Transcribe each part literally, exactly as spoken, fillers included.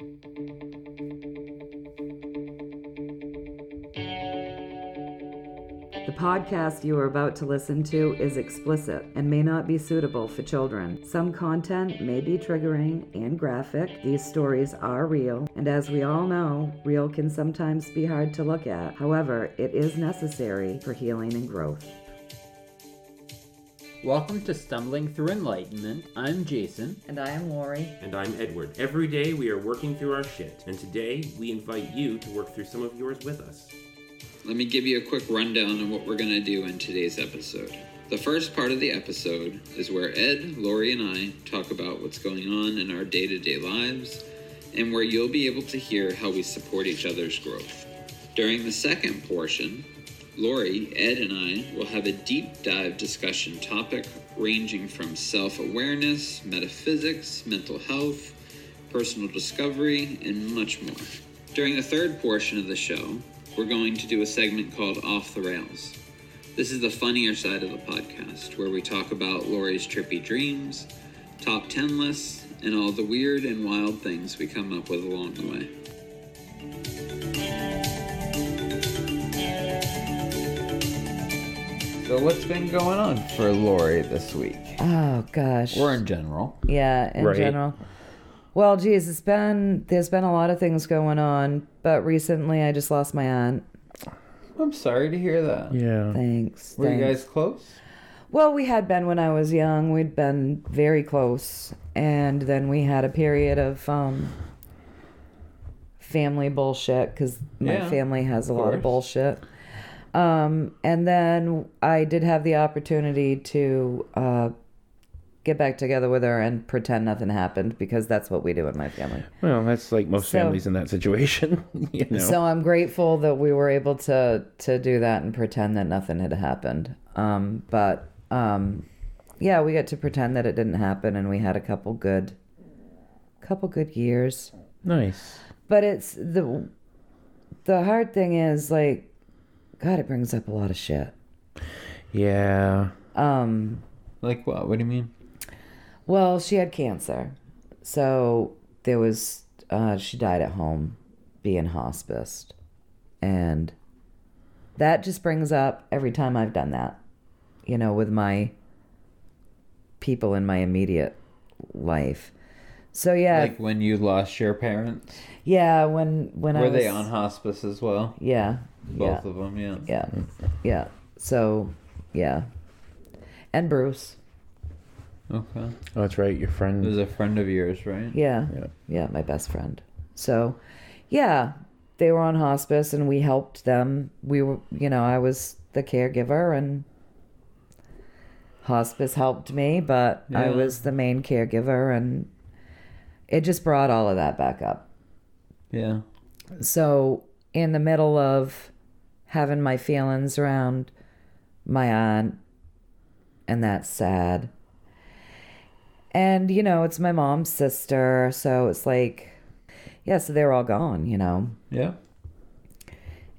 The podcast you are about to listen to is explicit and may not be suitable for children. Some content may be triggering and graphic. These stories are real, and as we all know, real can sometimes be hard to look at. However, it is necessary for healing and growth. Welcome to Stumbling Through Enlightenment. I'm Jason. And I am Lorri. And I'm Edward. Every day we are working through our shit, and today we invite you to work through some of yours with us. Let me give you a quick rundown on what we're going to do in today's episode. The first part of the episode is where Ed, Lorri, and I talk about what's going on in our day-to-day lives, and where you'll be able to hear how we support each other's growth. During the second portion, Lorri, Ed, and I will have a deep dive discussion topic ranging from self-awareness, metaphysics, mental health, personal discovery, and much more. During the third portion of the show, we're going to do a segment called Off the Rails. This is the funnier side of the podcast, where we talk about Lorri's trippy dreams, top ten lists, and all the weird and wild things we come up with along the way. So what's been going on for Lorri this week? Oh, gosh. Or in general. Yeah, in right. general. Well, geez, it's been, there's been a lot of things going on, but recently I just lost my aunt. I'm sorry to hear that. Yeah. Thanks. Were thanks. you guys close? Well, we had been when I was young. We'd been very close. And then we had a period of um, family bullshit, because my yeah, family has a course. lot of bullshit. Um, and then I did have the opportunity to uh, get back together with her and pretend nothing happened, because that's what we do in my family. Well, that's like most so, families in that situation. You know? So I'm grateful that we were able to, to do that and pretend that nothing had happened. Um, but um, yeah, we got to pretend that it didn't happen, and we had a couple good, couple good years. Nice. But it's the the hard thing is, like, God, it brings up a lot of shit. Yeah. Um. Like what? What do you mean? Well, she had cancer. So there was, uh, she died at home being hospiced. And that just brings up every time I've done that, you know, with my people in my immediate life. So, yeah. Like when you lost your parents? Yeah, when, when I was... Were they on hospice as well? Yeah. Both yeah. of them, yeah. Yeah, yeah. So, yeah. And Bruce. Okay. Oh, that's right, your friend. It was a friend of yours, right? Yeah. yeah, yeah, my best friend. So, yeah, they were on hospice, and we helped them. We were, you know, I was the caregiver, and hospice helped me, but yeah. I was the main caregiver, and it just brought all of that back up. Yeah. So... in the middle of having my feelings around my aunt, and that's sad. And, you know, it's my mom's sister, so it's like, yeah, so they're all gone, you know. Yeah.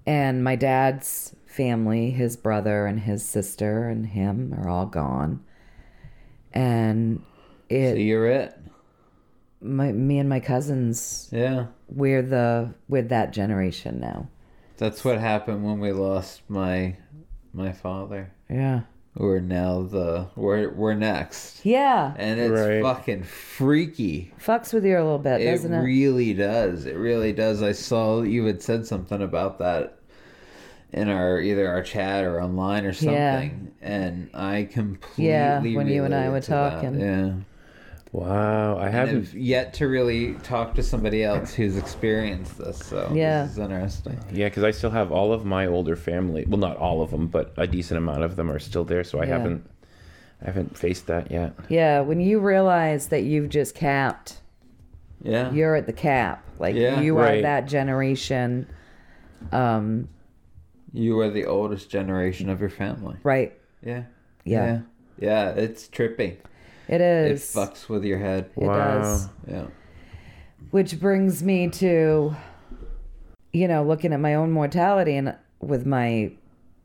And my dad's family, his brother and his sister and him, are all gone. And it... So you're it? My, me and my cousins. Yeah. We're the we're that generation now. That's what happened when we lost my my father. Yeah. We're now the we're we're next. Yeah. And it's right. fucking freaky. Fucks with you a little bit, it doesn't it? It really does. It really does. I saw you had said something about that in our either our chat or online or something. Yeah. And I completely Yeah, when you and I were talking. That. Yeah. Wow, I haven't have yet to really talk to somebody else who's experienced this, so yeah. this is interesting. Yeah, because I still have all of my older family. Well, not all of them, but a decent amount of them are still there, so I yeah. haven't I haven't faced that yet. Yeah, when you realize that you've just capped, yeah. you're at the cap. Like, yeah, you are right. that generation. Um, you are the oldest generation of your family. Right. Yeah. Yeah. Yeah, yeah, it's trippy. It is. It fucks with your head. It wow. does. Yeah. Which brings me to, you know, looking at my own mortality and with my,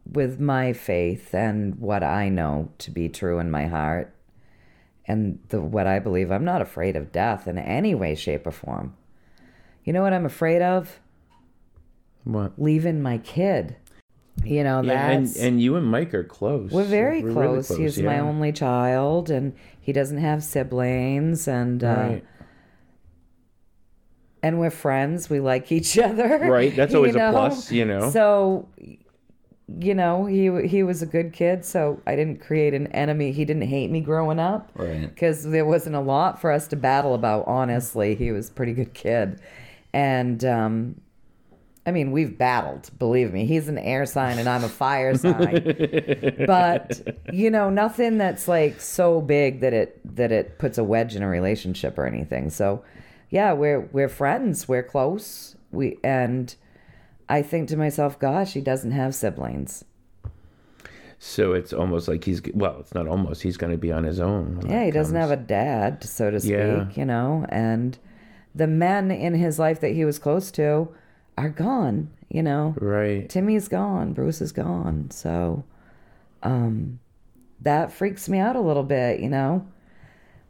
with my faith and what I know to be true in my heart, and the what I believe. I'm not afraid of death in any way, shape, or form. You know what I'm afraid of? What? Leaving my kid. You know, yeah, that's... And, and you and Mike are close. We're very we're close. Really close. He's yeah. my only child, and he doesn't have siblings, and... Right. Uh, and we're friends. We like each other. Right. That's always you know? a plus, you know. So, you know, he he was a good kid, so I didn't create an enemy. He didn't hate me growing up. Right. Because there wasn't a lot for us to battle about, honestly. He was a pretty good kid. And, um, I mean, we've battled, believe me. He's an air sign and I'm a fire sign. But, you know, nothing that's, like, so big that it that it puts a wedge in a relationship or anything. So... Yeah, we're we're friends. We're close. We and I think to myself, gosh, he doesn't have siblings. So it's almost like he's well, it's not almost. He's going to be on his own. Yeah, he comes. doesn't have a dad, so to speak. Yeah. You know, and the men in his life that he was close to are gone. You know, right? Timmy's gone. Bruce is gone. So, um, that freaks me out a little bit. You know,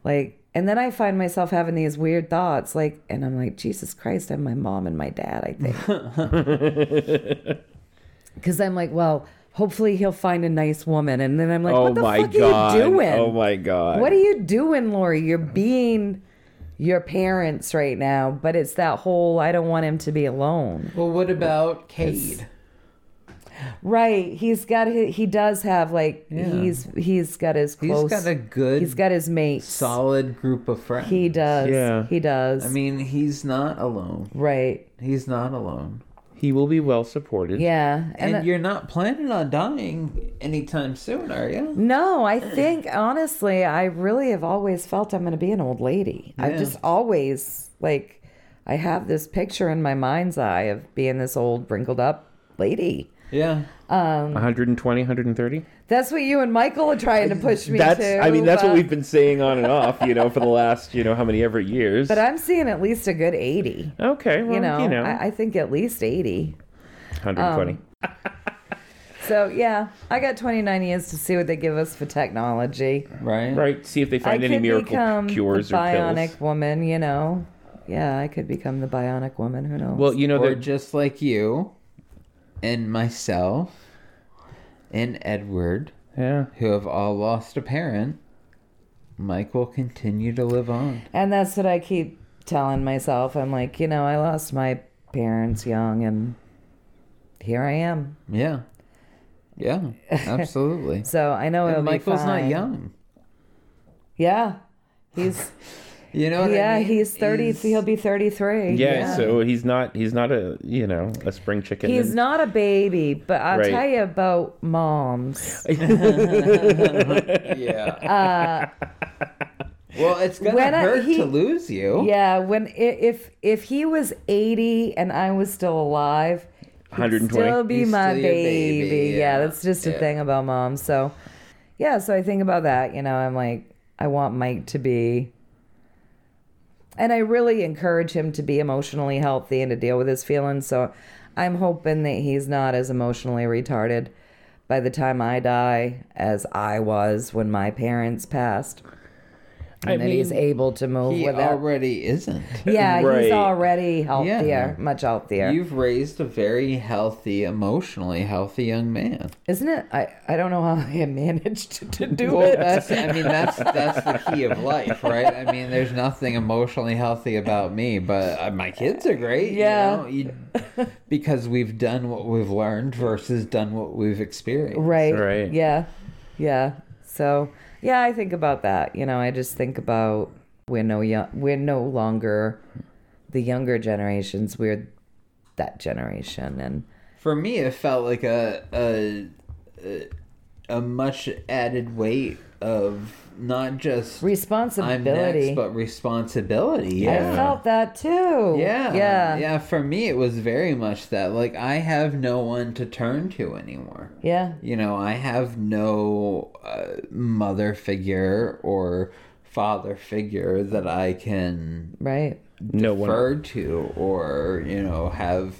like. And then I find myself having these weird thoughts, like, and I'm like, Jesus Christ, I'm my mom and my dad, I think. Because I'm like, well, hopefully he'll find a nice woman. And then I'm like, what oh the fuck God. are you doing? Oh, my God. What are you doing, Lorri? You're being your parents right now. But it's that whole, I don't want him to be alone. Well, what about Cade? Right, he's got his, he does have like yeah. he's he's got his close. He's got a good. He's got his mates. Solid group of friends. He does. Yeah, he does. I mean, he's not alone. Right, he's not alone. He will be well supported. Yeah, and, and uh, you're not planning on dying anytime soon, are you? No, I think honestly, I really have always felt I'm going to be an old lady. Yeah. I've just always like I have this picture in my mind's eye of being this old, wrinkled up lady. Yeah. Um, one twenty, one thirty That's what you and Michael are trying to push me that's, to. I mean, that's but... what we've been saying on and off, you know, for the last, you know, how many ever years. But I'm seeing at least a good eighty Okay. Well, you know, you know. I, I think at least eighty one twenty Um, so, yeah, I got twenty-nine years to see what they give us for technology. Right. Right. See if they find I any miracle cures or pills. I could become the bionic woman, you know. Yeah, I could become the bionic woman. Who knows? Well, you know, or they're just like you. And myself and Edward, yeah, who have all lost a parent, Mike will continue to live on. And that's what I keep telling myself. I'm like, you know, I lost my parents young, and here I am. Yeah. Yeah, absolutely. So I know it'll be fine. Michael's not young. Yeah. He's... You know what yeah, I mean? he's thirty. He's... He'll be thirty-three. Yeah, yeah, so he's not. He's not a you know a spring chicken. He's and... not a baby, but I'll right. tell you about moms. yeah. Uh, well, it's gonna hurt I, he, to lose you. Yeah. When if if he was eighty and I was still alive, he'd still be he's my still baby. baby. Yeah. yeah, that's just yeah. a thing about moms. So, yeah. So I think about that. You know, I'm like, I want Mike to be. And I really encourage him to be emotionally healthy and to deal with his feelings. So I'm hoping that he's not as emotionally retarded by the time I die as I was when my parents passed. And I that mean, he's able to move he without... He already isn't. Yeah, right. He's already healthier, yeah. much healthier. You've raised a very healthy, emotionally healthy young man. Isn't it? I, I don't know how I managed to, to do well, it. That's, I mean, that's that's the key of life, right? I mean, there's nothing emotionally healthy about me, but my kids are great. Yeah. You know? you, because we've done what we've learned versus done what we've experienced. Right. Right. Yeah. Yeah. So... Yeah, I think about that. You know, I just think about we're no young, we're no longer the younger generations. We're that generation, and for me, it felt like a a a much added weight of not just responsibility, I'm next, but responsibility. Yeah, I felt that too. Yeah, yeah, yeah. For me, it was very much that. Like, I have no one to turn to anymore. Yeah, you know, I have no uh, mother figure or father figure that I can right defer no one. to, or you know, have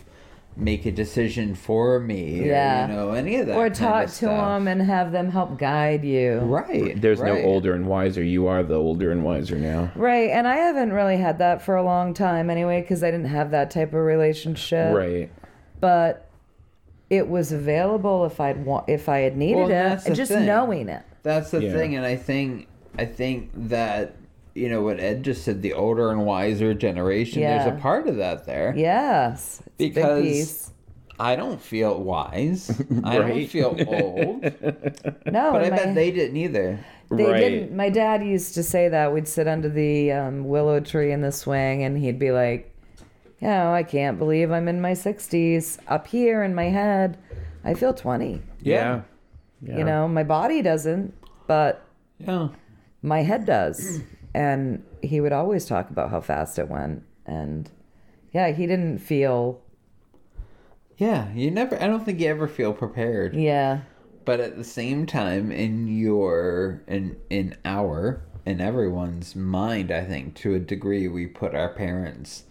make a decision for me, yeah. or, you know, any of that. Or talk to them and have them help guide you. Right. There's right. no older and wiser. You are the older and wiser now. Right. And I haven't really had that for a long time anyway, because I didn't have that type of relationship. Right. But it was available if I'd want, if I had needed well, it, and just thing. knowing it. That's the yeah. thing, and I think I think that. You know what Ed just said, the older and wiser generation, yeah. there's a part of that there. Yes. Because I don't feel wise. Right. I don't feel old. No. But I my, bet they didn't either. They right. didn't. My dad used to say that. We'd sit under the um, willow tree in the swing, and he'd be like, you know, I can't believe I'm in my sixties. Up here in my head, I feel twenty. Yeah. yeah. You know, my body doesn't, but yeah. my head does. And he would always talk about how fast it went. And, yeah, he didn't feel... Yeah, you never... I don't think you ever feel prepared. Yeah. But at the same time, in your... In, in our... In everyone's mind, I think, to a degree, we put our parents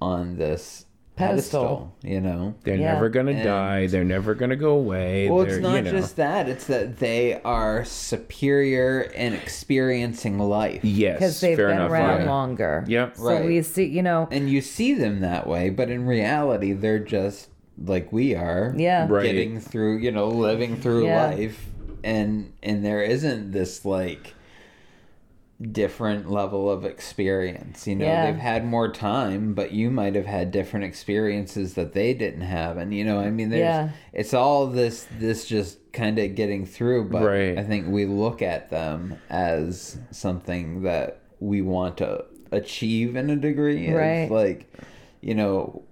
on this... pedestal, you know, they're yeah. never gonna and, die, they're never gonna go away. Well, it's not you know. just that, it's that they are superior in experiencing life, yes, because they've been enough, around yeah. longer, yep, so right. we see, you know, and you see them that way, but in reality, they're just like we are, yeah, right. getting through, you know, living through yeah. life, and and there isn't this like different level of experience, you know, yeah. they've had more time, but you might have had different experiences that they didn't have, and you know, I mean, there's yeah. it's all this this just kind of getting through, but right. I think we look at them as something that we want to achieve in a degree, right, like, you know,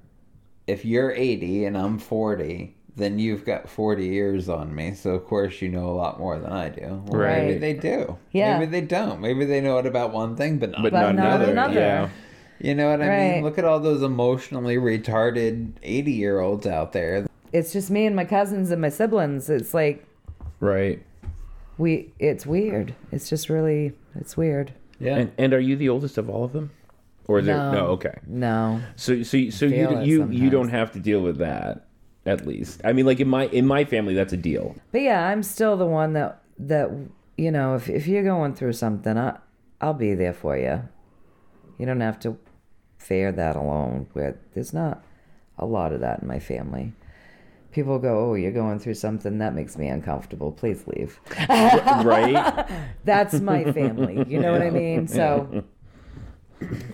if you're eighty and I'm forty, then you've got forty years on me, so of course you know a lot more than I do. Well, right? Maybe they do. Yeah. Maybe they don't. Maybe they know it about one thing, but not, but about not another. another. Yeah. You know what I right. mean? Look at all those emotionally retarded eighty-year-olds out there. It's just me and my cousins and my siblings. It's like, right? We. It's weird. It's just really. It's weird. Yeah. And, and are you the oldest of all of them? Or is no. there no? Okay. No. So so so you you you don't have to deal with that. At least, I mean, like in my in my family, that's a deal. But yeah, I'm still the one that that you know, if if you're going through something, I I'll be there for you. You don't have to fare that alone. Where there's not a lot of that in my family. People go, oh, you're going through something that makes me uncomfortable. Please leave. Right. That's my family. You know yeah. what I mean? So,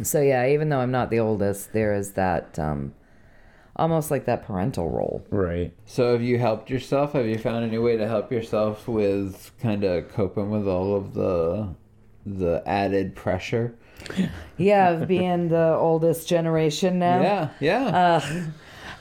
so yeah, even though I'm not the oldest, there is that. Um, Almost like that parental role. Right. So have you helped yourself? Have you found any way to help yourself with kind of coping with all of the the added pressure? Yeah, of being the oldest generation now. Yeah, yeah. Uh,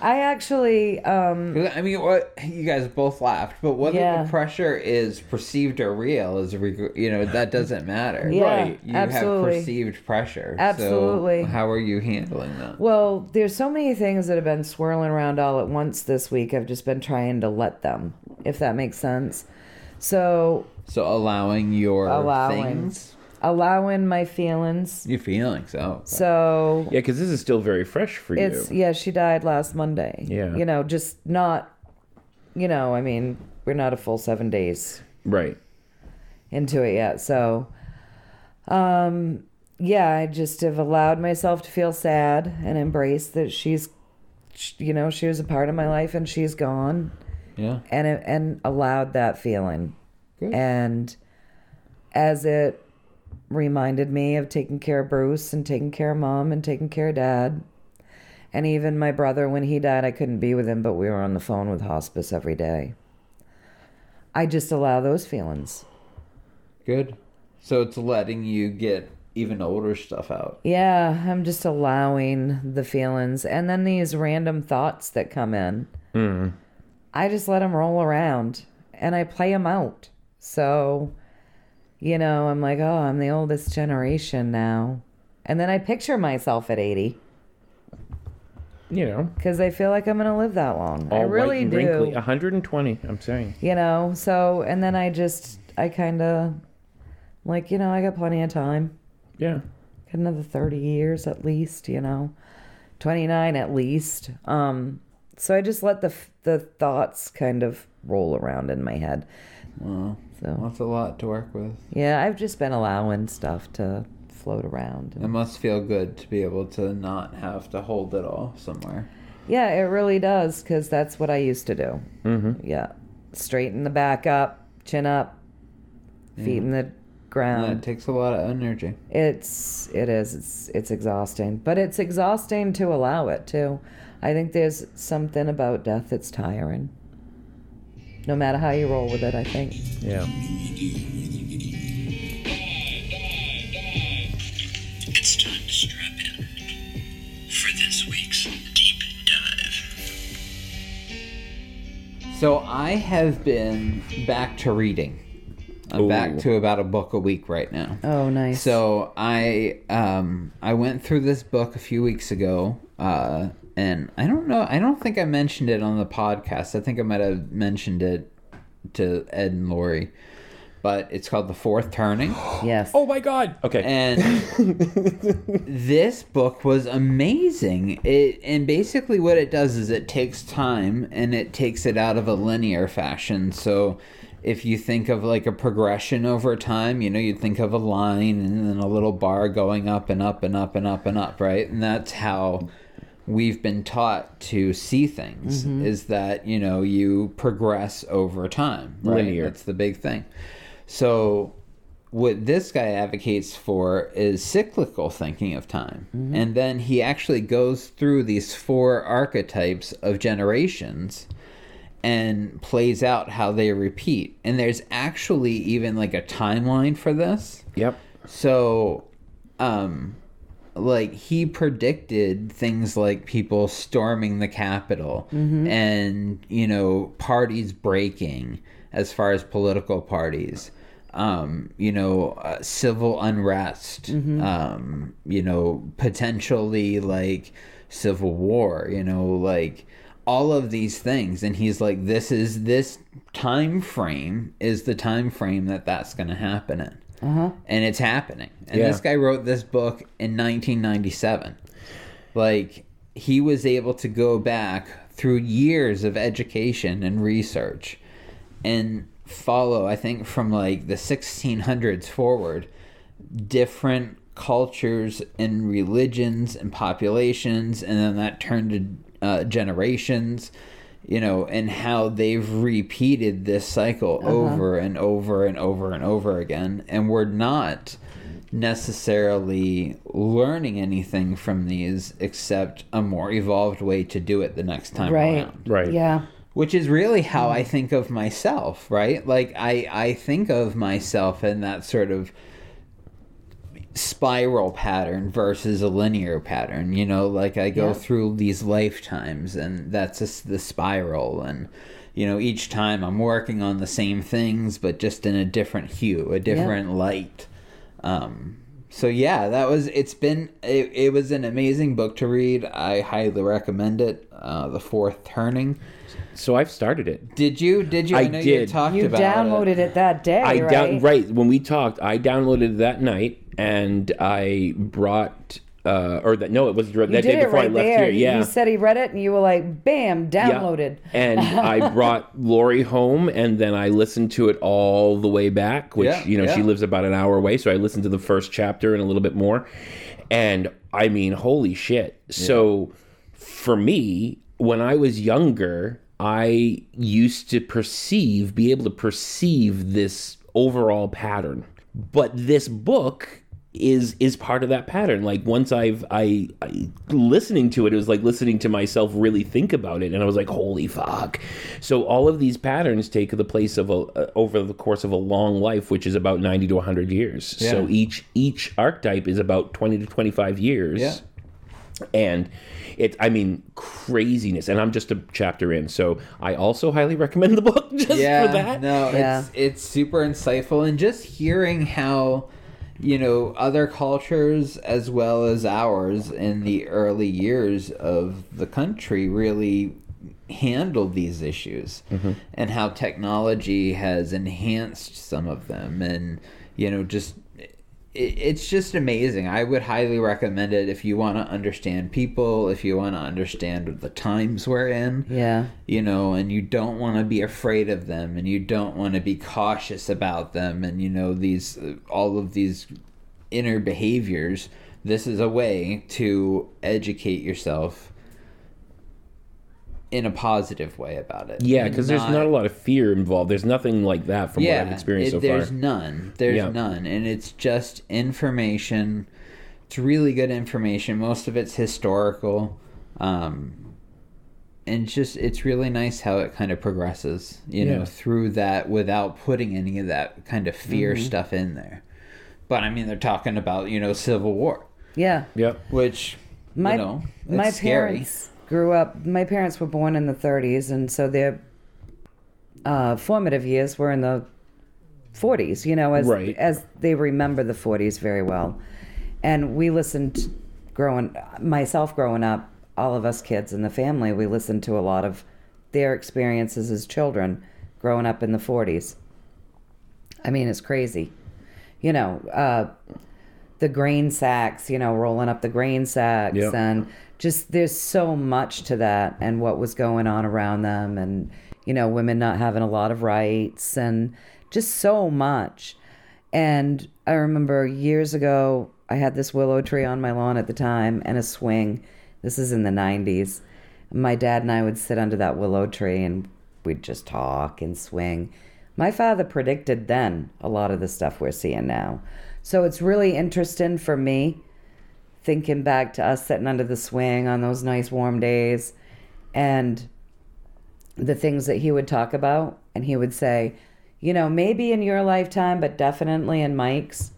I actually... Um, I mean, what, you guys both laughed, but whether yeah. the pressure is perceived or real, is you know, that doesn't matter. Yeah, right. You absolutely. have perceived pressure. Absolutely. So how are you handling that? Well, there's so many things that have been swirling around all at once this week. I've just been trying to let them, if that makes sense. So... So allowing your allowing. things... Allowing my feelings. Your feelings, oh. Okay. So. Yeah, because this is still very fresh for you. It's, yeah, she died last Monday. Yeah. You know, just not, you know, I mean, we're not a full seven days. Right. Into it yet. So, um, yeah, I just have allowed myself to feel sad and embrace that she's, you know, she was a part of my life and she's gone. Yeah. And, and allowed that feeling. Good. And as it reminded me of taking care of Bruce and taking care of Mom and taking care of Dad. And even my brother, when he died, I couldn't be with him, but we were on the phone with hospice every day. I just allow those feelings. Good. So it's letting you get even older stuff out. Yeah, I'm just allowing the feelings. And then these random thoughts that come in, mm. I just let them roll around and I play them out. So... You know, I'm like, oh, I'm the oldest generation now. And then I picture myself at eighty. You know. Because I feel like I'm going to live that long. All I really white and do. Wrinkly. one hundred twenty, I'm saying. You know, so, and then I just, I kind of, like, you know, I got plenty of time. Yeah. Got another thirty years at least, you know. twenty-nine at least. Um, So I just let the the thoughts kind of roll around in my head. Wow. So that's a lot to work with. Yeah, I've just been allowing stuff to float around. And... it must feel good to be able to not have to hold it all somewhere. Yeah, it really does, because that's what I used to do. Mm-hmm. Yeah. Straighten the back up, chin up, yeah. feet in the ground. Yeah, it takes a lot of energy. It's, it is. It's, it's exhausting. But it's exhausting to allow it, too. I think there's something about death that's tiring. No matter how you roll with it, I think. Yeah. It's time to strap in for this week's deep dive. So I have been back to reading. I'm Ooh. back to about a book a week right now. Oh, nice. So I um I went through this book a few weeks ago. Uh. And I don't know, I don't think I mentioned it on the podcast. I think I might have mentioned it to Ed and Lorri. But it's called The Fourth Turning. Yes. Oh, my God. Okay. And this book was amazing. It And basically what it does is it takes time and it takes it out of a linear fashion. So if you think of like a progression over time, you know, you'd think of a line and then a little bar going up and up and up and up and up, right? And that's how... we've been taught to see things mm-hmm. is that, you know, you progress over time. Right. Linear. That's the big thing. So what this guy advocates for is cyclical thinking of time. Mm-hmm. And then he actually goes through these four archetypes of generations and plays out how they repeat. And there's actually even like a timeline for this. Yep. So, um... like he predicted things like people storming the Capitol mm-hmm. and, you know, parties breaking as far as political parties, um, you know, uh, civil unrest, mm-hmm. um, you know, potentially like civil war, you know, like all of these things. And he's like, this is this time frame is the time frame that that's going to happen in. Uh-huh. And it's happening. And yeah. this guy wrote this book in nineteen ninety-seven. Like, he was able to go back through years of education and research and follow, I think, from like the sixteen hundreds forward, different cultures and religions and populations. And then that turned to uh, generations. You know, and how they've repeated this cycle uh-huh. over and over and over and over again. And we're not necessarily learning anything from these except a more evolved way to do it the next time right. around. Right. Yeah. Which is really how I think of myself, right? Like, I, I think of myself in that sort of spiral pattern versus a linear pattern, you know, like I go yeah. through these lifetimes and that's just the spiral. And, you know, each time I'm working on the same things, but just in a different hue, a different yeah. light. Um, so yeah, that was, it's been, it, it was an amazing book to read. I highly recommend it. Uh, The Fourth Turning. So I've started it. Did you? Did you? I, I know did. You talked you about downloaded it. it that day, I right? Down, right. When we talked, I downloaded it that night. And I brought, uh, or that no, it was that you did day before it right I left there. Here. Yeah, he said he read it, and you were like, "Bam, downloaded." Yeah. And I brought Lorri home, and then I listened to it all the way back. Which yeah, you know, yeah. she lives about an hour away, so I listened to the first chapter and a little bit more. And I mean, holy shit! Yeah. So for me, when I was younger, I used to perceive, be able to perceive this overall pattern, but this book is is part of that pattern. Like once I've I, I listening to it, it was like listening to myself really think about it, and I was like, holy fuck. So all of these patterns take the place of a uh, over the course of a long life, which is about ninety to one hundred years. Yeah. So each each archetype is about twenty to twenty-five years. Yeah. And it, I mean, craziness. And I'm just a chapter in, so I also highly recommend the book just yeah, for that. No, yeah. it's it's super insightful, and just hearing how, you know, other cultures as well as ours in the early years of the country really handled these issues mm-hmm. and how technology has enhanced some of them and, you know, just it's just amazing. I would highly recommend it if you want to understand people, if you want to understand the times we're in. Yeah. You know, and you don't want to be afraid of them, and you don't want to be cautious about them, and, you know, these all of these inner behaviors. This is a way to educate yourself in a positive way about it. Yeah, because there's not a lot of fear involved. There's nothing like that from yeah, what I've experienced it, so there's far. There's none. There's yeah. none. And it's just information. It's really good information. Most of it's historical. Um, and just it's really nice how it kind of progresses, you yeah. know, through that without putting any of that kind of fear mm-hmm. stuff in there. But, I mean, they're talking about, you know, Civil War. Yeah. Yeah. Which, my, you know, it's my parents scary. grew up... My parents were born in the thirties, and so their uh, formative years were in the forties, you know, as right. as they remember the forties very well. And we listened, growing myself growing up, all of us kids in the family, we listened to a lot of their experiences as children growing up in the forties. I mean, it's crazy. You know, uh, the grain sacks, you know, rolling up the grain sacks. Yep. And just there's so much to that and what was going on around them, and, you know, women not having a lot of rights and just so much. And I remember years ago, I had this willow tree on my lawn at the time and a swing. This is in the nineties. My dad and I would sit under that willow tree and we'd just talk and swing. My father predicted then a lot of the stuff we're seeing now. So it's really interesting for me, thinking back to us sitting under the swing on those nice warm days and the things that he would talk about. And he would say, you know, maybe in your lifetime, but definitely in Mike's.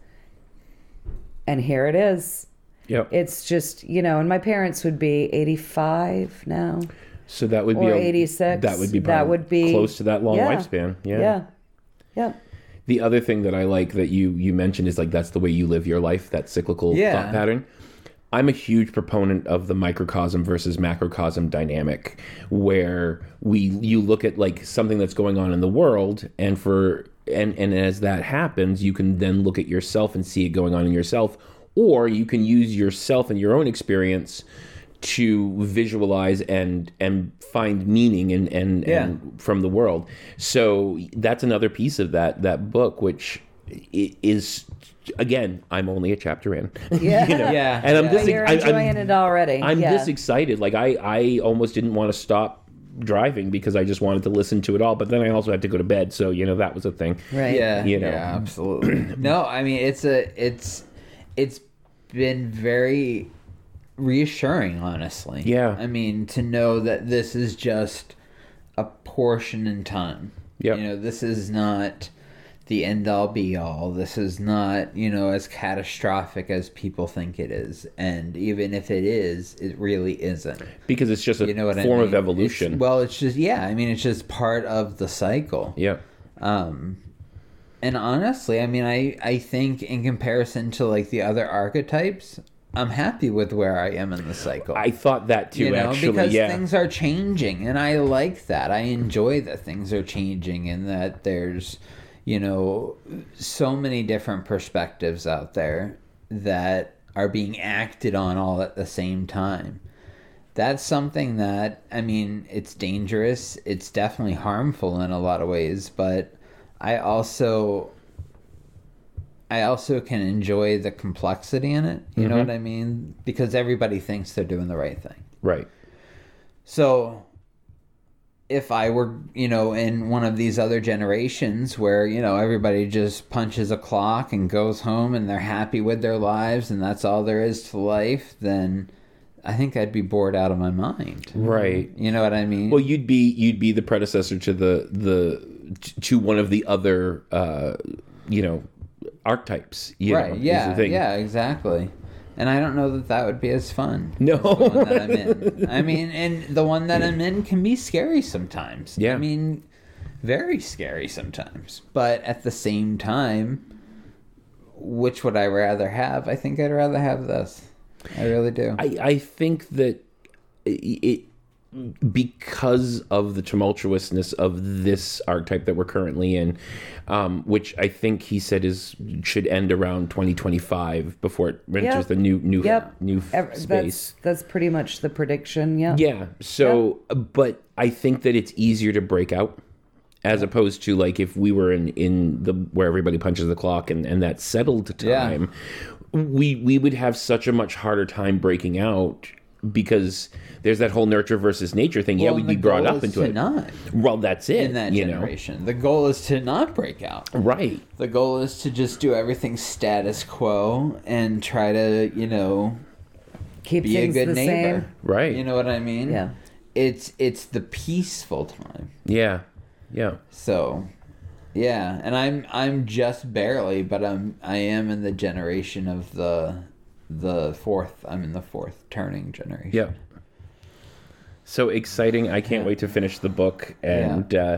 And here it is. Yep. It's just, you know, and my parents would be eighty-five now. So that would be or eighty-six. That would be that would be close to that long yeah, lifespan. Yeah. Yeah. Yeah. The other thing that I like that you you mentioned is like that's the way you live your life, that cyclical yeah. thought pattern. I'm a huge proponent of the microcosm versus macrocosm dynamic, where we you look at like something that's going on in the world, and for and and as that happens, you can then look at yourself and see it going on in yourself, or you can use yourself and your own experience to visualize and and find meaning and and, yeah. and from the world. So that's another piece of that that book, which is, again, I'm only a chapter in. Yeah, you know? yeah. And I'm yeah. this. You're I, enjoying I'm, it already. I'm yeah. this excited. Like I, I almost didn't want to stop driving because I just wanted to listen to it all. But then I also had to go to bed, so you know that was a thing. Right. Yeah. You know. Yeah. Absolutely. No, I mean it's a it's it's been very reassuring, honestly. Yeah. I mean, to know that this is just a portion in time. Yeah. You know, this is not the end all be all. This is not, you know, as catastrophic as people think it is. And even if it is, it really isn't. Because it's just a you know form I mean? of evolution. It's, well, it's just, yeah, I mean, it's just part of the cycle. Yeah. Um, and honestly, I mean, I, I think in comparison to like the other archetypes, I'm happy with where I am in the cycle. I thought that too, you know, actually. Because yeah. things are changing, and I like that. I enjoy that things are changing, and that there's, you know, so many different perspectives out there that are being acted on all at the same time. That's something that, I mean, it's dangerous. It's definitely harmful in a lot of ways, but I also... I also can enjoy the complexity in it. You mm-hmm. know what I mean? Because everybody thinks they're doing the right thing. Right. So if I were, you know, in one of these other generations where, you know, everybody just punches a clock and goes home and they're happy with their lives and that's all there is to life, then I think I'd be bored out of my mind. Right. You know what I mean? Well, you'd be, you'd be the predecessor to the, the, to one of the other, uh, you know, archetypes, you right know, yeah yeah exactly. And I don't know that that would be as fun. No, as the one that I'm in. I mean, and the one that I'm in can be scary sometimes. Yeah, I mean, very scary sometimes, but at the same time, which would I rather have? I think I'd rather have this. I really do. I, I think that it because of the tumultuousness of this archetype that we're currently in, um, which I think he said is should end around twenty twenty-five before it yep. enters the new new yep. new space. That's, that's pretty much the prediction. Yeah. Yeah. So, yep. but I think that it's easier to break out as yep. opposed to like if we were in, in the where everybody punches the clock and, and that settled time, yeah. we we would have such a much harder time breaking out. Because there's that whole nurture versus nature thing. Well, yeah, we'd be brought up into it. Not, well, that's it. In that you generation. Know. The goal is to not break out. Right. The goal is to just do everything status quo and try to, you know, keep be a good the neighbor. Same. Right. You know what I mean? Yeah. It's it's the peaceful time. Yeah. Yeah. So, yeah. And I'm I'm just barely, but I'm I am in the generation of the... The fourth, I'm in the fourth turning generation. Yeah. So exciting. I can't yeah. wait to finish the book. And yeah. uh,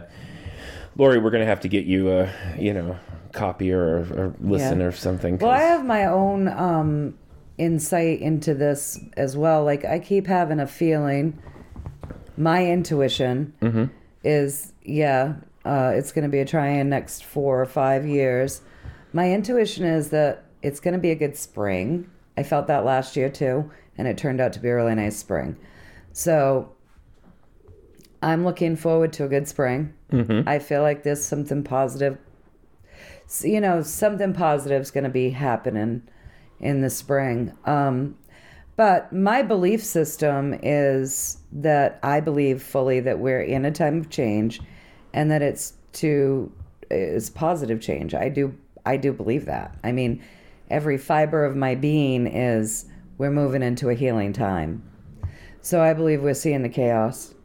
Lorri, we're going to have to get you a, you know, copy or, or listen yeah. or something. Cause... Well, I have my own um, insight into this as well. Like, I keep having a feeling, my intuition mm-hmm. is, yeah, uh, it's going to be a try-in next four or five years. My intuition is that it's going to be a good spring. I felt that last year too, and it turned out to be a really nice spring. So I'm looking forward to a good spring. Mm-hmm. I feel like there's something positive. So, you know, something positive is going to be happening in the spring. Um, but my belief system is that I believe fully that we're in a time of change, and that it's to it's positive change. I do I do believe that. I mean. Every fiber of my being is we're moving into a healing time. So I believe we're seeing the chaos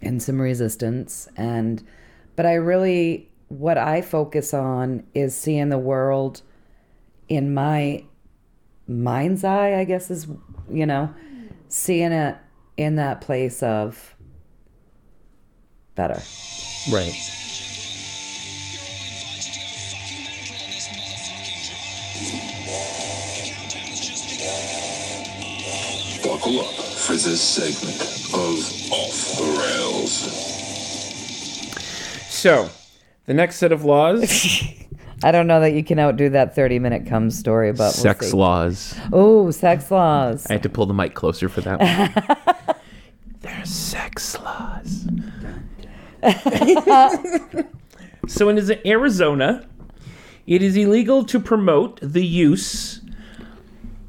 and some resistance. And, but I really, what I focus on is seeing the world in my mind's eye, I guess is, you know, seeing it in that place of better. Right. Buckle up for this segment of Off the Rails. So, the next set of laws. I don't know that you can outdo that thirty-minute cum story, but sex we'll see. laws. Oh, sex laws. I had to pull the mic closer for that one. There's sex laws. So, in Arizona, it is illegal to promote the use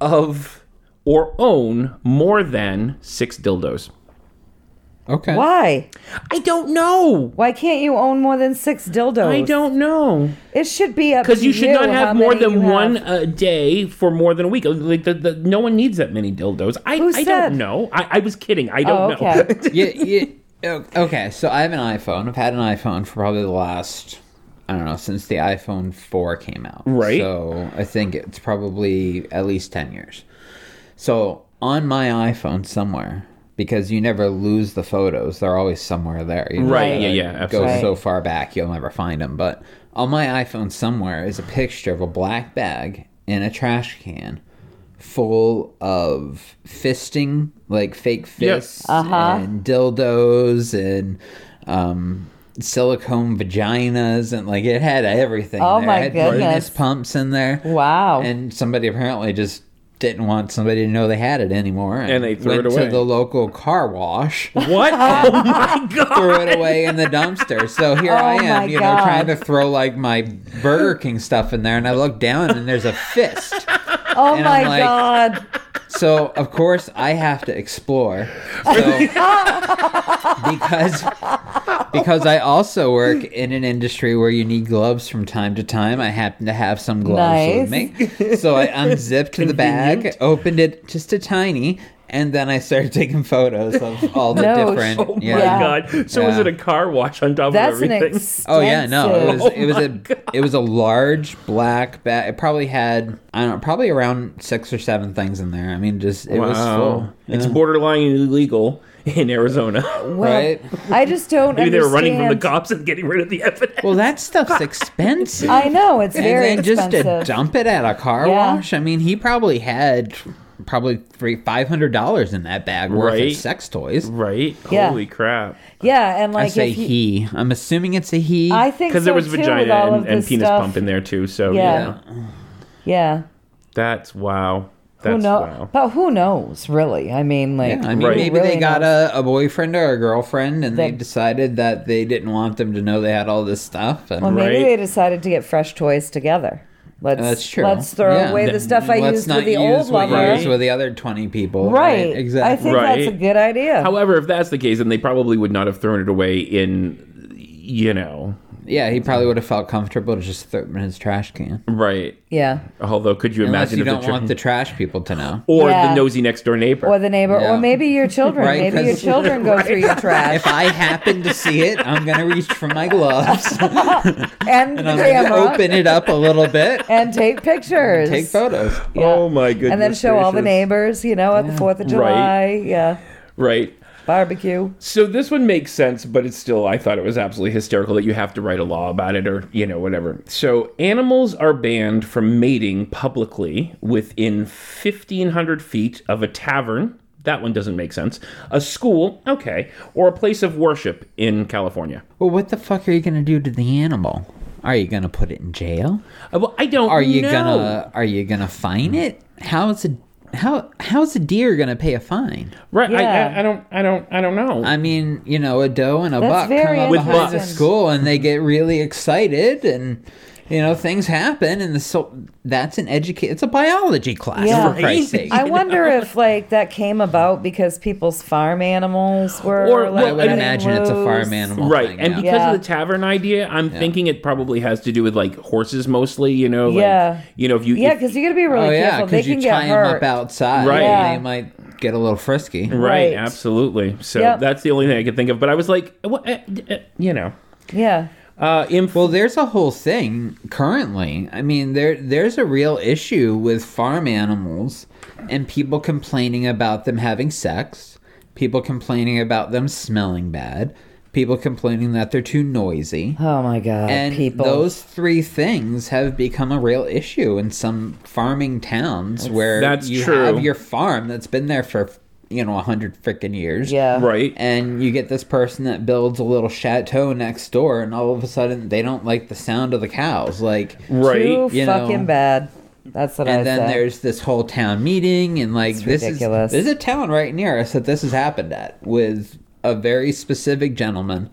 of... or own more than six dildos. Okay. Why? I don't know. Why can't you own more than six dildos? I don't know. It should be up to you. Because you should not have more than one a day for more than a week. Like the, the, no one needs that many dildos. I, Who I said? don't know. I, I was kidding. I don't oh, okay. know. yeah, yeah, okay, so I have an iPhone. I've had an iPhone for probably the last... I don't know, since the iPhone four came out. Right. So I think it's probably at least ten years. So on my iPhone somewhere, because you never lose the photos, they're always somewhere there. You know, right, yeah, yeah, absolutely. Go so far back, you'll never find them. But on my iPhone somewhere is a picture of a black bag in a trash can full of fisting, like fake fists yep. uh-huh. and dildos and... um. silicone vaginas, and like it had everything. Oh there. my it had goodness! Penis pumps in there. Wow! And somebody apparently just didn't want somebody to know they had it anymore, and, and they threw went it away to the local car wash. What? Oh my god! Threw it away in the dumpster. So here oh I am, you god. know, trying to throw like my Burger King stuff in there, and I look down, and there's a fist. Oh and my I'm like, god! So, of course, I have to explore. So, because because I also work in an industry where you need gloves from time to time. I happen to have some gloves nice. with me. So I unzipped the bag, opened it just a tiny, and then I started taking photos of all the no, different... Oh, yeah. my God. So yeah. was it a car wash on top That's of everything? An extensive... Oh, yeah, no. It was, oh it, was a, it was a large black bag. It probably had, I don't know, probably around six or seven things in there. I mean, just, it wow. was full. Yeah. It's borderline illegal in Arizona. Well, right? I just don't Maybe understand. Maybe they were running from the cops and getting rid of the evidence. Well, that stuff's expensive. I know, it's very and, and expensive. And just to dump it at a car yeah. wash? I mean, he probably had... probably three five hundred dollars in that bag worth right? of sex toys. Right. Yeah. Holy crap. Yeah, and like I say he, he. I'm assuming it's a he. I think because so there was too, vagina and, and penis stuff. Pump in there too. So yeah. Yeah. yeah. That's wow. That's who know, wow. But who knows, really? I mean, like, yeah, I mean, right. maybe really they got a, a boyfriend or a girlfriend, and that, they decided that they didn't want them to know they had all this stuff. And, well, maybe right. they decided to get fresh toys together. Let's, That's true. Let's throw yeah. away the stuff I let's used with the old lover. Right. With the other twenty people. Right. right. Exactly. I think right. that's a good idea. However, if that's the case, then they probably would not have thrown it away in, you know. Yeah, he probably would have felt comfortable to just throw it in his trash can. Right. Yeah. Although, could you Unless imagine? You if don't the tra- want the trash people to know, or yeah. the nosy next door neighbor, or the neighbor, yeah. or maybe your children. Right, maybe your children go right. through your trash. If I happen to see it, I'm gonna reach for my gloves and, and I'm gonna open it up a little bit and take pictures, and take photos. Yeah. Oh my goodness! And then show gracious. all the neighbors, you know, at yeah. the Fourth of July. Right. Yeah. Right. Barbecue. So this one makes sense, but it's still, I thought it was absolutely hysterical that you have to write a law about it or, you know, whatever. So animals are banned from mating publicly within fifteen hundred feet of a tavern. That one doesn't make sense. A school, okay, or a place of worship in California. Well, what the fuck are you going to do to the animal? Are you going to put it in jail? Uh, well, I don't are you know. Gonna, are you going to fine it? How is it? How how's a deer gonna pay a fine? Right, yeah. I, I, I don't, I don't, I don't know. I mean, you know, a doe and a That's buck come up behind the school and they get really excited and. You know, things happen, and the so that's an educate. It's a biology class, yeah. for Christ's sake. I wonder if like that came about because people's farm animals were. Or like, I would imagine loose. It's a farm animal, right? Thing, and yeah. because yeah. of the tavern idea, I'm yeah. thinking it probably has to do with like horses mostly. You know, like, yeah, you know, if you yeah, because you got to be really oh, careful. Yeah, they can you tie get hurt. Them up outside, right? Yeah. They might. Get a little frisky, right? right. Absolutely. So yep. that's the only thing I could think of. But I was like, what? Uh, uh, you know, yeah. Uh, inf- well, there's a whole thing currently. I mean, there there's a real issue with farm animals and people complaining about them having sex, people complaining about them smelling bad, people complaining that they're too noisy. Oh, my God. And people. Those three things have become a real issue in some farming towns that's, where that's you true. Have your farm that's been there for you know, a hundred freaking years. Yeah. Right. And you get this person that builds a little chateau next door, and all of a sudden they don't like the sound of the cows. Like, right. Too you fucking know. Bad. That's what and I said. And then there's this whole town meeting, and like, it's this ridiculous. Is, there's a town right near us that this has happened at with a very specific gentleman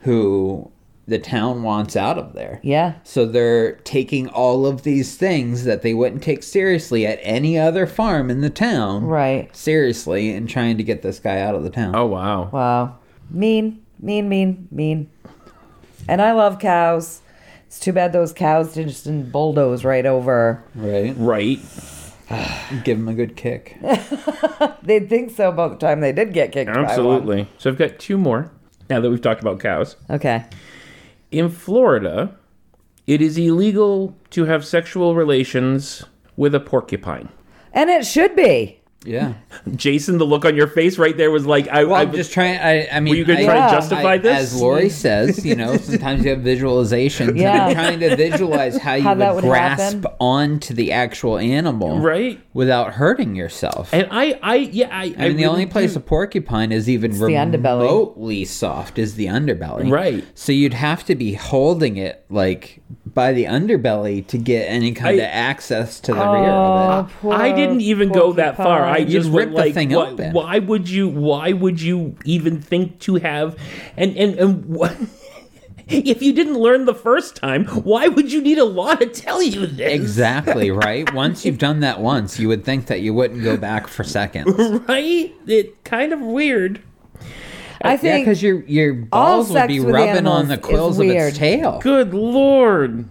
who the town wants out of there. Yeah. So they're taking all of these things that they wouldn't take seriously at any other farm in the town. Right. Seriously, and trying to get this guy out of the town. Oh, wow. Wow. Mean, mean, mean, mean. And I love cows. It's too bad those cows just didn't bulldoze right over. Right. Right. Give them a good kick. They'd think so about the time they did get kicked. Absolutely. So I've got two more now that we've talked about cows. Okay. In Florida, it is illegal to have sexual relations with a porcupine. And it should be. Yeah. Jason, the look on your face right there was like, I, well, I'm I, just trying, I, I mean. Were you going to try yeah. to justify I, this? As Lori says, you know, sometimes you have visualizations. Yeah. I'm trying to visualize how you how would, would grasp happen. Onto the actual animal. Right. Without hurting yourself. And I, I yeah. I, I mean, I the really only place do. A porcupine is even it's remotely soft is the underbelly. Right. So you'd have to be holding it, like, by the underbelly to get any kind I, of access to the oh, rear of it. Poor, I didn't even go that pie. Far. I You'd just rip the like, thing why, open. Why would you? Why would you even think to have? And and and what? If you didn't learn the first time, why would you need a law to tell you this? Exactly, right? Once you've done that once, you would think that you wouldn't go back for seconds, right? It's kind of weird. I think because yeah, your your balls would be rubbing on the quills of its tail. Good Lord!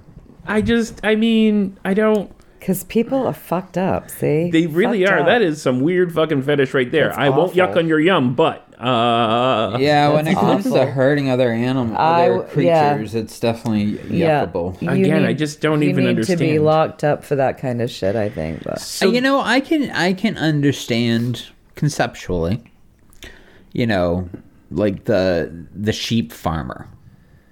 I just, I mean, I don't. Because people are fucked up. See, they really fucked are. Up. That is some weird fucking fetish right there. That's I awful. Won't yuck on your yum, but uh, yeah, when it comes awful. To hurting other animals, other creatures, yeah. it's definitely yuckable. Yeah. Again, need, I just don't you even need understand. To be locked up for that kind of shit, I think. But. So, you know, I can I can understand conceptually. You know. Like the the sheep farmer,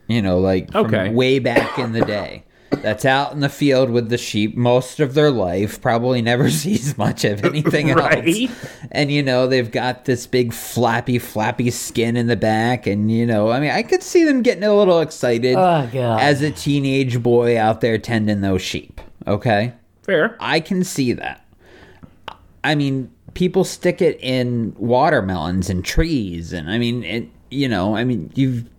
you know, like okay. from way back in the day, that's out in the field with the sheep most of their life, probably never sees much of anything right? else. And, you know, they've got this big flappy, flappy skin in the back. And, you know, I mean, I could see them getting a little excited oh, God. as a teenage boy out there tending those sheep. Okay? Fair. I can see that. I mean, people stick it in watermelons and trees. And, I mean, it, you know, I mean, you've...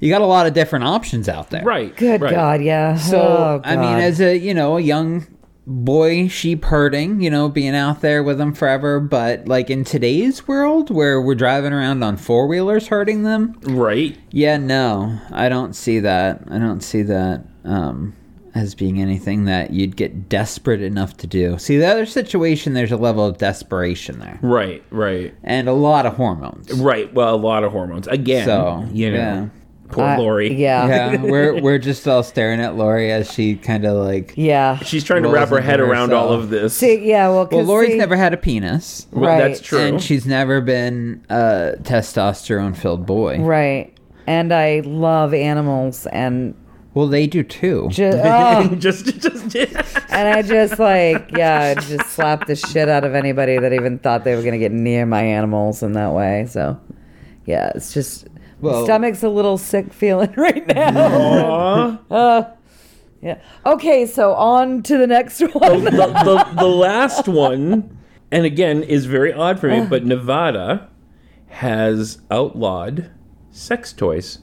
You got a lot of different options out there. Right. Good right. God, yeah. So, oh, God. I mean, as a, you know, a young boy, sheep herding, you know, being out there with them forever. But, like, in today's world where we're driving around on four-wheelers herding them. Right. Yeah, no. I don't see that. I don't see that um, as being anything that you'd get desperate enough to do. See, the other situation, there's a level of desperation there. Right, right. And a lot of hormones. Right. Well, a lot of hormones. Again, so, you know. Yeah. Poor Lorri. Uh, yeah. yeah. We're we're just all staring at Lorri as she kind of like... Yeah. She's trying to wrap her head herself. around all of this. See, yeah, well... Well, Lori's see, never had a penis. Well, right. That's true. And she's never been a testosterone-filled boy. Right. And I love animals and... Well, they do too. Just, oh. just, just yeah. And I just like, yeah, I just slapped the shit out of anybody that even thought they were going to get near my animals in that way. So, yeah, it's just... Well, stomach's a little sick feeling right now. uh, yeah. Okay, so on to the next one. the, the, the last one, and again, is very odd for me, uh, but Nevada has outlawed sex toys.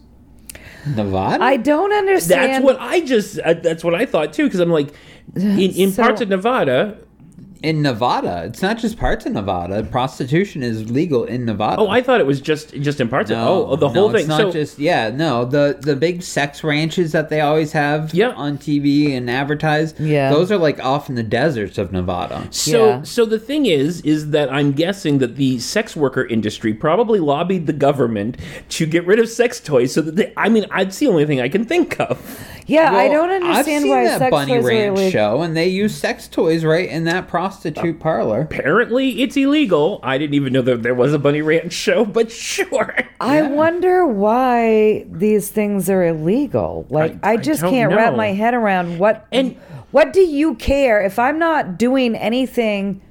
Nevada? I don't understand. That's what I just, uh, that's what I thought too, because I'm like, in, in so, parts of Nevada... In Nevada. It's not just parts of Nevada. Prostitution is legal in Nevada. Oh, I thought it was just just in parts no, of Oh, the whole no, thing. It's not so, just, yeah, no. The the big sex ranches that they always have yeah. on T V and advertised, yeah. those are like off in the deserts of Nevada. So yeah. so the thing is, is that I'm guessing that the sex worker industry probably lobbied the government to get rid of sex toys so that they, I mean, it's the only thing I can think of. Yeah, well, I don't understand why sex toys... I've seen that Bunny Ranch really... show, and they use sex toys right in that prostitute uh, parlor. Apparently, it's illegal. I didn't even know that there was a Bunny Ranch show, but sure. I yeah. wonder why these things are illegal. Like, I, I just I can't know. wrap my head around what... And what do you care if I'm not doing anything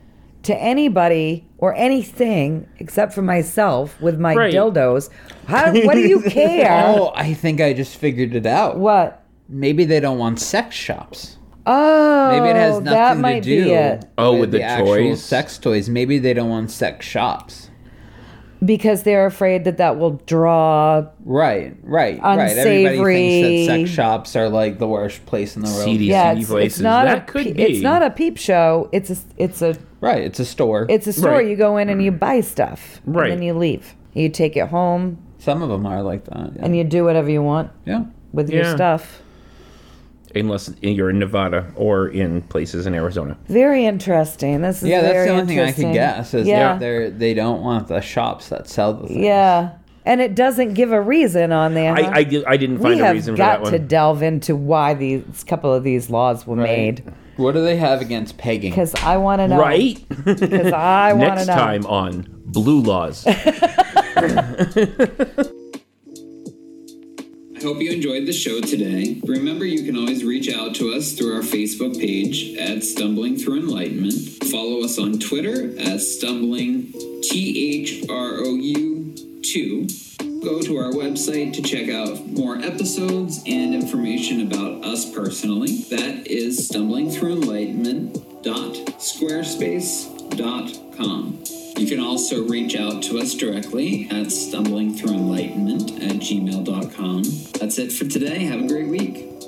to anybody or anything except for myself with my right. dildos? How, what do you care? Oh, I think I just figured it out. What? Maybe they don't want sex shops. Oh, maybe it has nothing to do. Oh, with, with the, the actual toys, sex toys. Maybe they don't want sex shops because they're afraid that that will draw right, right, unsavory. right. Everybody thinks that sex shops are like the worst place in the world. C D, yeah, C D it's, places. It's not that a, could be. It's not a peep show. It's a. It's a. Right. It's a store. It's a store. Right. You go in and you buy stuff. Right. And then you leave. You take it home. Some of them are like that. Yeah. And you do whatever you want. Yeah. With yeah. your stuff. Unless you're in Nevada or in places in Arizona. Very interesting. This is yeah. That's very the only thing I could guess is yeah. that they they don't want the shops that sell the things. Yeah, and it doesn't give a reason on there. Huh? I, I I didn't find we a reason for that one. We have got to delve into why these couple of these laws were right. made. What do they have against pegging? Because I want to know. Right. Because I want to know. Next time on Blue Laws. Hope you enjoyed the show today. Remember, you can always reach out to us through our Facebook page at Stumbling Through Enlightenment. Follow us on Twitter at Stumbling T H R O U two. Go to our website to check out more episodes and information about us personally. That is stumbling through enlightenment dot squarespace dot com. You can also reach out to us directly at stumbling through enlightenment at gmail dot com. That's it for today. Have a great week.